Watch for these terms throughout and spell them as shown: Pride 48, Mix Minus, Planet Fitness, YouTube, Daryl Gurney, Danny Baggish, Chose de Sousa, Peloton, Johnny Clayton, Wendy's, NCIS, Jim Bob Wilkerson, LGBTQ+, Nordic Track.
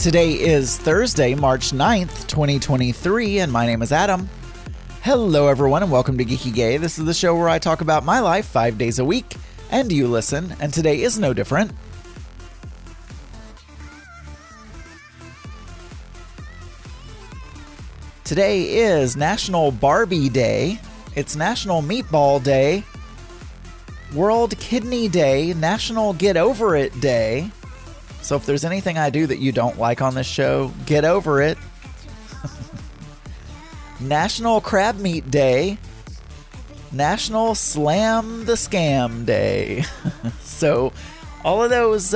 Today is Thursday, March 9th, 2023, and my name is Adam. Hello, everyone, and welcome to Geeky Gay. This is the show where I talk about my life 5 days a week, and you listen, and today is no different. Today is National Barbie Day. It's National Meatball Day. World Kidney Day. National Get Over It Day. So if there's anything I do that you don't like on this show, get over it. National Crab Meat Day. National Slam the Scam Day. So all of those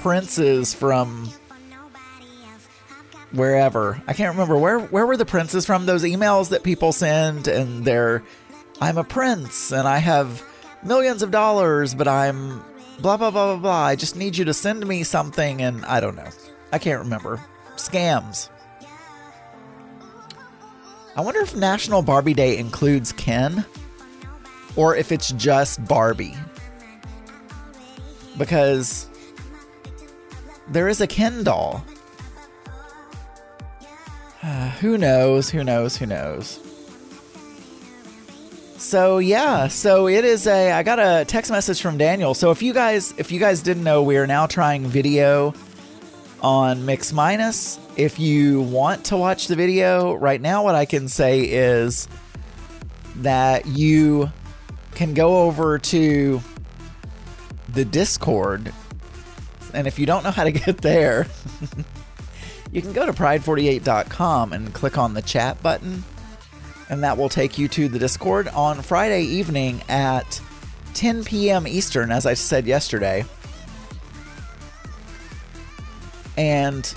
princes from wherever. I can't remember. Where were the princes from? Those emails that people send and they're, I'm a prince and I have millions of dollars, but I'm blah, blah, blah, blah, blah. I just need you to send me something, and I don't know. I can't remember. Scams. I wonder if National Barbie Day includes Ken or if it's just Barbie. Because there is a Ken doll. Who knows? Who knows? Who knows? So yeah, so it is I got a text message from Daniel. So if you guys didn't know, we are now trying video on Mix Minus. If you want to watch the video right now, what I can say is that you can go over to the Discord. And if you don't know how to get there, you can go to pride48.com and click on the chat button. And that will take you to the Discord on Friday evening at 10 p.m. Eastern, as I said yesterday. And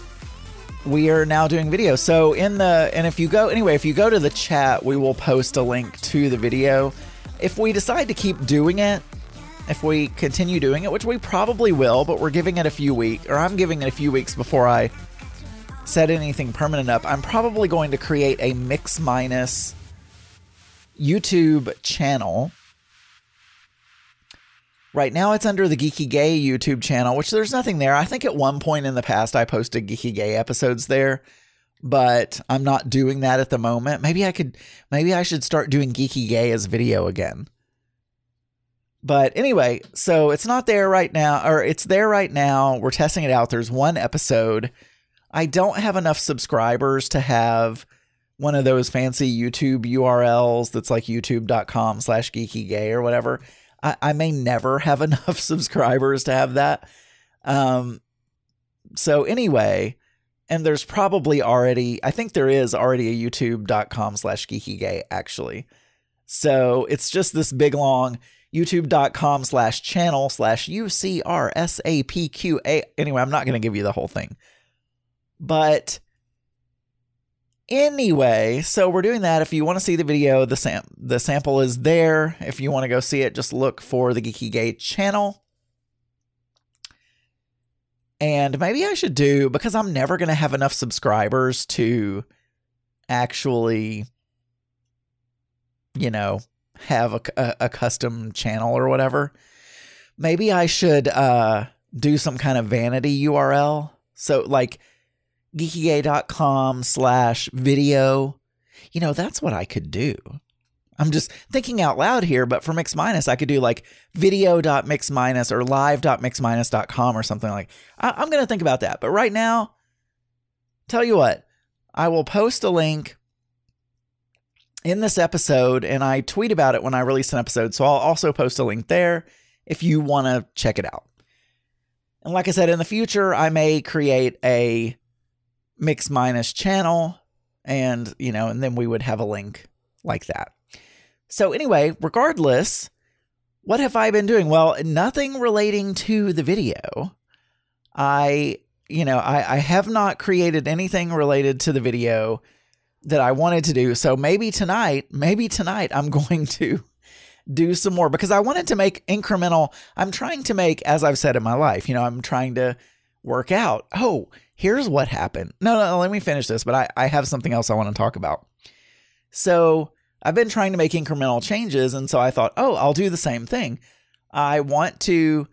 we are now doing video. So if you go to the chat, we will post a link to the video. If we decide to keep doing it, if we continue doing it, which we probably will, but we're giving it a few weeks, or I'm giving it a few weeks before I set anything permanent up, I'm probably going to create a Mix Minus YouTube channel. Right now it's under the Geeky Gay YouTube channel, which there's nothing there. I think at one point in the past I posted Geeky Gay episodes there, but I'm not doing that at the moment. Maybe I should start doing Geeky Gay as video again. But anyway, so it's not there right now, or it's there right now. We're testing it out. There's one episode. I don't have enough subscribers to have one of those fancy YouTube URLs that's like youtube.com/geekygay or whatever. I may never have enough subscribers to have that. So anyway, and there's probably already, I think there is already a youtube.com/geekygay actually. So it's just this big long youtube.com/channel/UCRSAPQA. Anyway, I'm not going to give you the whole thing. But anyway, so we're doing that. If you want to see the video, the sample is there. If you want to go see it, just look for the Geeky Gay channel. And maybe I should do, because I'm never going to have enough subscribers to actually, you know, have a custom channel or whatever. Maybe I should do some kind of vanity URL. So like geekygay.com/video. You know, that's what I could do. I'm just thinking out loud here, but for Mix Minus, I could do like video.mixminus or live.mixminus.com or something like that. I'm going to think about that. But right now, tell you what, I will post a link in this episode and I tweet about it when I release an episode. So I'll also post a link there if you want to check it out. And like I said, in the future, I may create a Mix Minus channel, and you know, and then we would have a link like that. So anyway, regardless, what have I been doing? Well, nothing relating to the video. I have not created anything related to the video that I wanted to do. So maybe tonight I'm going to do some more, because I wanted to make incremental. I'm trying to make, as I've said in my life, you know, I'm trying to work out. Oh, here's what happened. No, let me finish this, but I have something else I want to talk about. So I've been trying to make incremental changes, and so I thought, oh, I'll do the same thing. I want to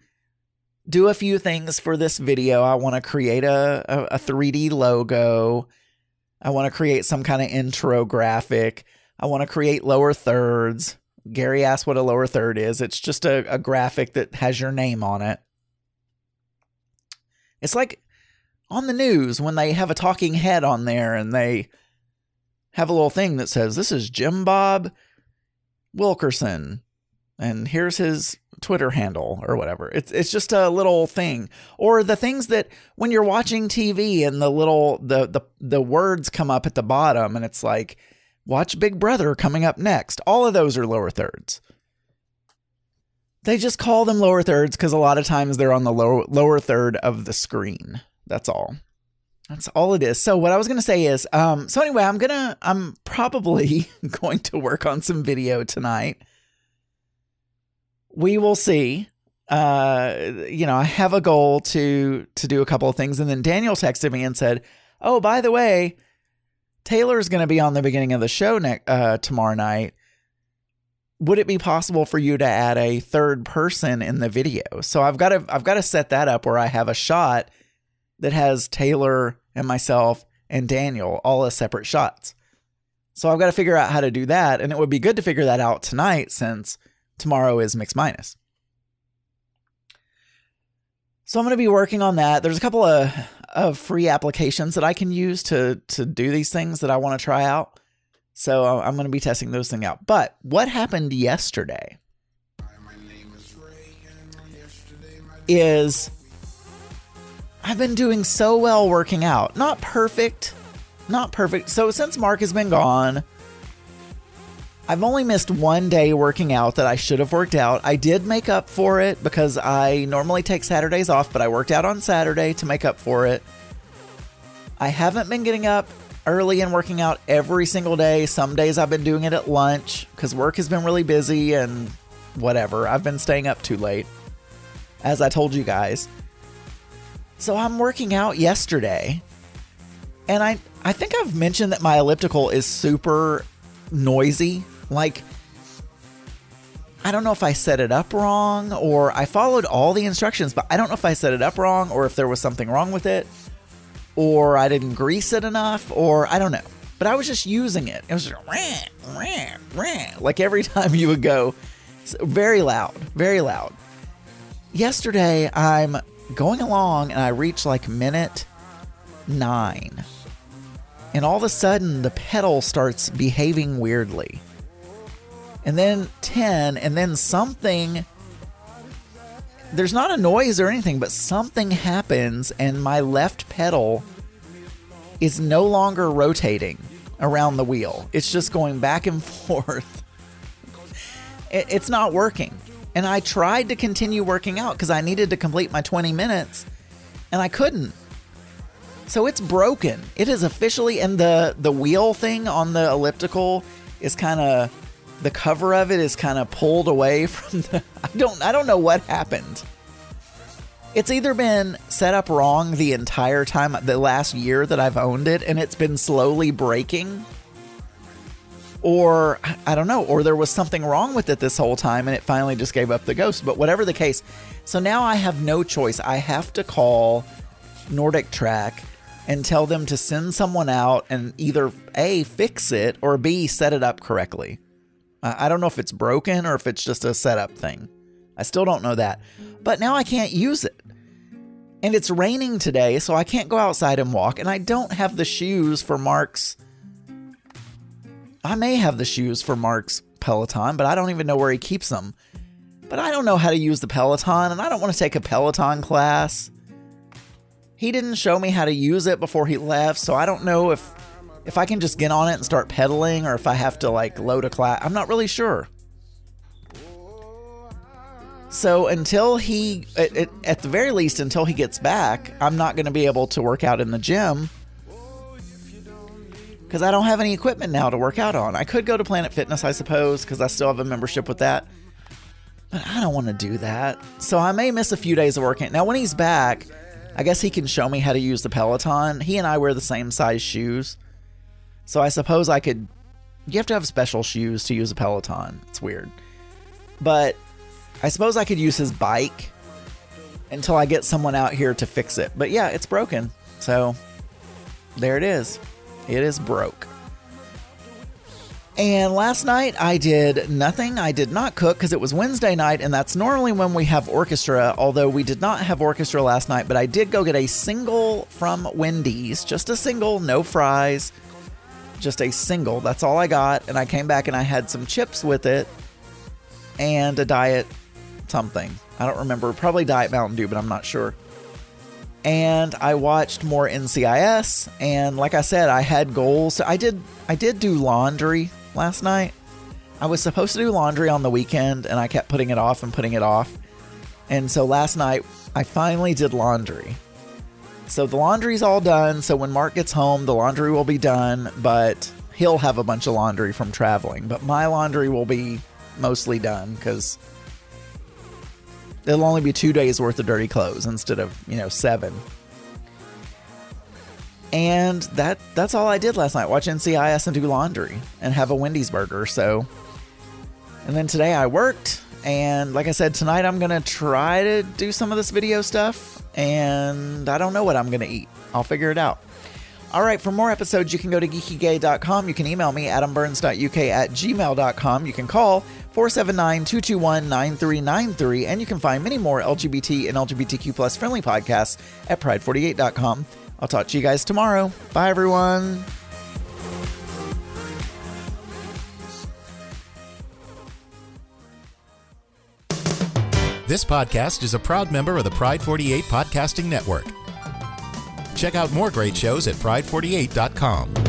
do a few things for this video. I want to create a 3D logo. I want to create some kind of intro graphic. I want to create lower thirds. Gary asked what a lower third is. It's just a graphic that has your name on it. It's like on the news when they have a talking head on there and they have a little thing that says, this is Jim Bob Wilkerson, and here's his Twitter handle or whatever. It's just a little thing. Or the things that when you're watching TV and the little the words come up at the bottom and it's like, watch Big Brother coming up next. All of those are lower thirds. They just call them lower thirds because a lot of times they're on the lower third of the screen. That's all. That's all it is. So what I was going to say is, so anyway, I'm probably going to work on some video tonight. We will see. You know, I have a goal to do a couple of things. And then Daniel texted me and said, oh, by the way, Taylor's going to be on the beginning of the show tomorrow night. Would it be possible for you to add a third person in the video? So I've got to set that up where I have a shot that has Taylor and myself and Daniel all as separate shots. So I've got to figure out how to do that. And it would be good to figure that out tonight since tomorrow is Mix Minus. So I'm going to be working on that. There's a couple of free applications that I can use to do these things that I want to try out. So I'm going to be testing those things out. But what happened yesterday is I've been doing so well working out. Not perfect. So since Mark has been gone, I've only missed one day working out that I should have worked out. I did make up for it because I normally take Saturdays off, but I worked out on Saturday to make up for it. I haven't been getting up early and working out every single day. Some days I've been doing it at lunch because work has been really busy and whatever. I've been staying up too late, as I told you guys. So I'm working out yesterday, and I think I've mentioned that my elliptical is super noisy. Like, I don't know if I set it up wrong, or I followed all the instructions, but I don't know if I set it up wrong or if there was something wrong with it, or I didn't grease it enough, or I don't know. But I was just using it. It was just like every time you would go, very loud, very loud. Yesterday, I'm going along and I reach like minute 9. And all of a sudden, the pedal starts behaving weirdly. And then 10, and then something. There's not a noise or anything, but something happens, and my left pedal is no longer rotating around the wheel. It's just going back and forth. It's not working. And I tried to continue working out because I needed to complete my 20 minutes, and I couldn't. So it's broken. It is officially, and the wheel thing on the elliptical is kind of, the cover of it is kind of pulled away from the, I don't know what happened. It's either been set up wrong the entire time, the last year that I've owned it, and it's been slowly breaking, or I don't know, or there was something wrong with it this whole time and it finally just gave up the ghost. But whatever the case, so now I have no choice. I have to call Nordic Track and tell them to send someone out and either A, fix it, or B, set it up correctly. I don't know if it's broken or if it's just a setup thing. I still don't know that. But now I can't use it. And it's raining today, so I can't go outside and walk. And I don't have the shoes for Mark's. I may have the shoes for Mark's Peloton, but I don't even know where he keeps them. But I don't know how to use the Peloton, and I don't want to take a Peloton class. He didn't show me how to use it before he left, so I don't know if I can just get on it and start pedaling or if I have to like load a class. I'm not really sure. So until he, at the very least, until he gets back, I'm not going to be able to work out in the gym because I don't have any equipment now to work out on. I could go to Planet Fitness, I suppose, because I still have a membership with that. But I don't want to do that. So I may miss a few days of working. Now when he's back, I guess he can show me how to use the Peloton. He and I wear the same size shoes. So I suppose I could... You have to have special shoes to use a Peloton. It's weird. But I suppose I could use his bike until I get someone out here to fix it. But yeah, it's broken. So there it is. It is broke. And last night I did nothing. I did not cook because it was Wednesday night, and that's normally when we have orchestra, although we did not have orchestra last night. But I did go get a single from Wendy's, just a single, no fries, just a single. That's all I got. And I came back and I had some chips with it and a diet something. I don't remember. Probably Diet Mountain Dew, but I'm not sure. And I watched more NCIS. And like I said, I had goals. So I did do laundry last night. I was supposed to do laundry on the weekend, and I kept putting it off and putting it off. And so last night I finally did laundry. So the laundry's all done. So when Mark gets home, the laundry will be done, but he'll have a bunch of laundry from traveling. But my laundry will be mostly done because it'll only be 2 days worth of dirty clothes instead of, 7. And that's all I did last night. Watch NCIS and do laundry and have a Wendy's burger. So, and then today I worked. And like I said, tonight I'm going to try to do some of this video stuff. And I don't know what I'm going to eat. I'll figure it out. All right. For more episodes, you can go to geekygay.com. You can email me, adamburns.uk@gmail.com. You can call 479-221-9393. And you can find many more LGBT and LGBTQ+ friendly podcasts at pride48.com. I'll talk to you guys tomorrow. Bye, everyone. This podcast is a proud member of the Pride 48 Podcasting Network. Check out more great shows at pride48.com.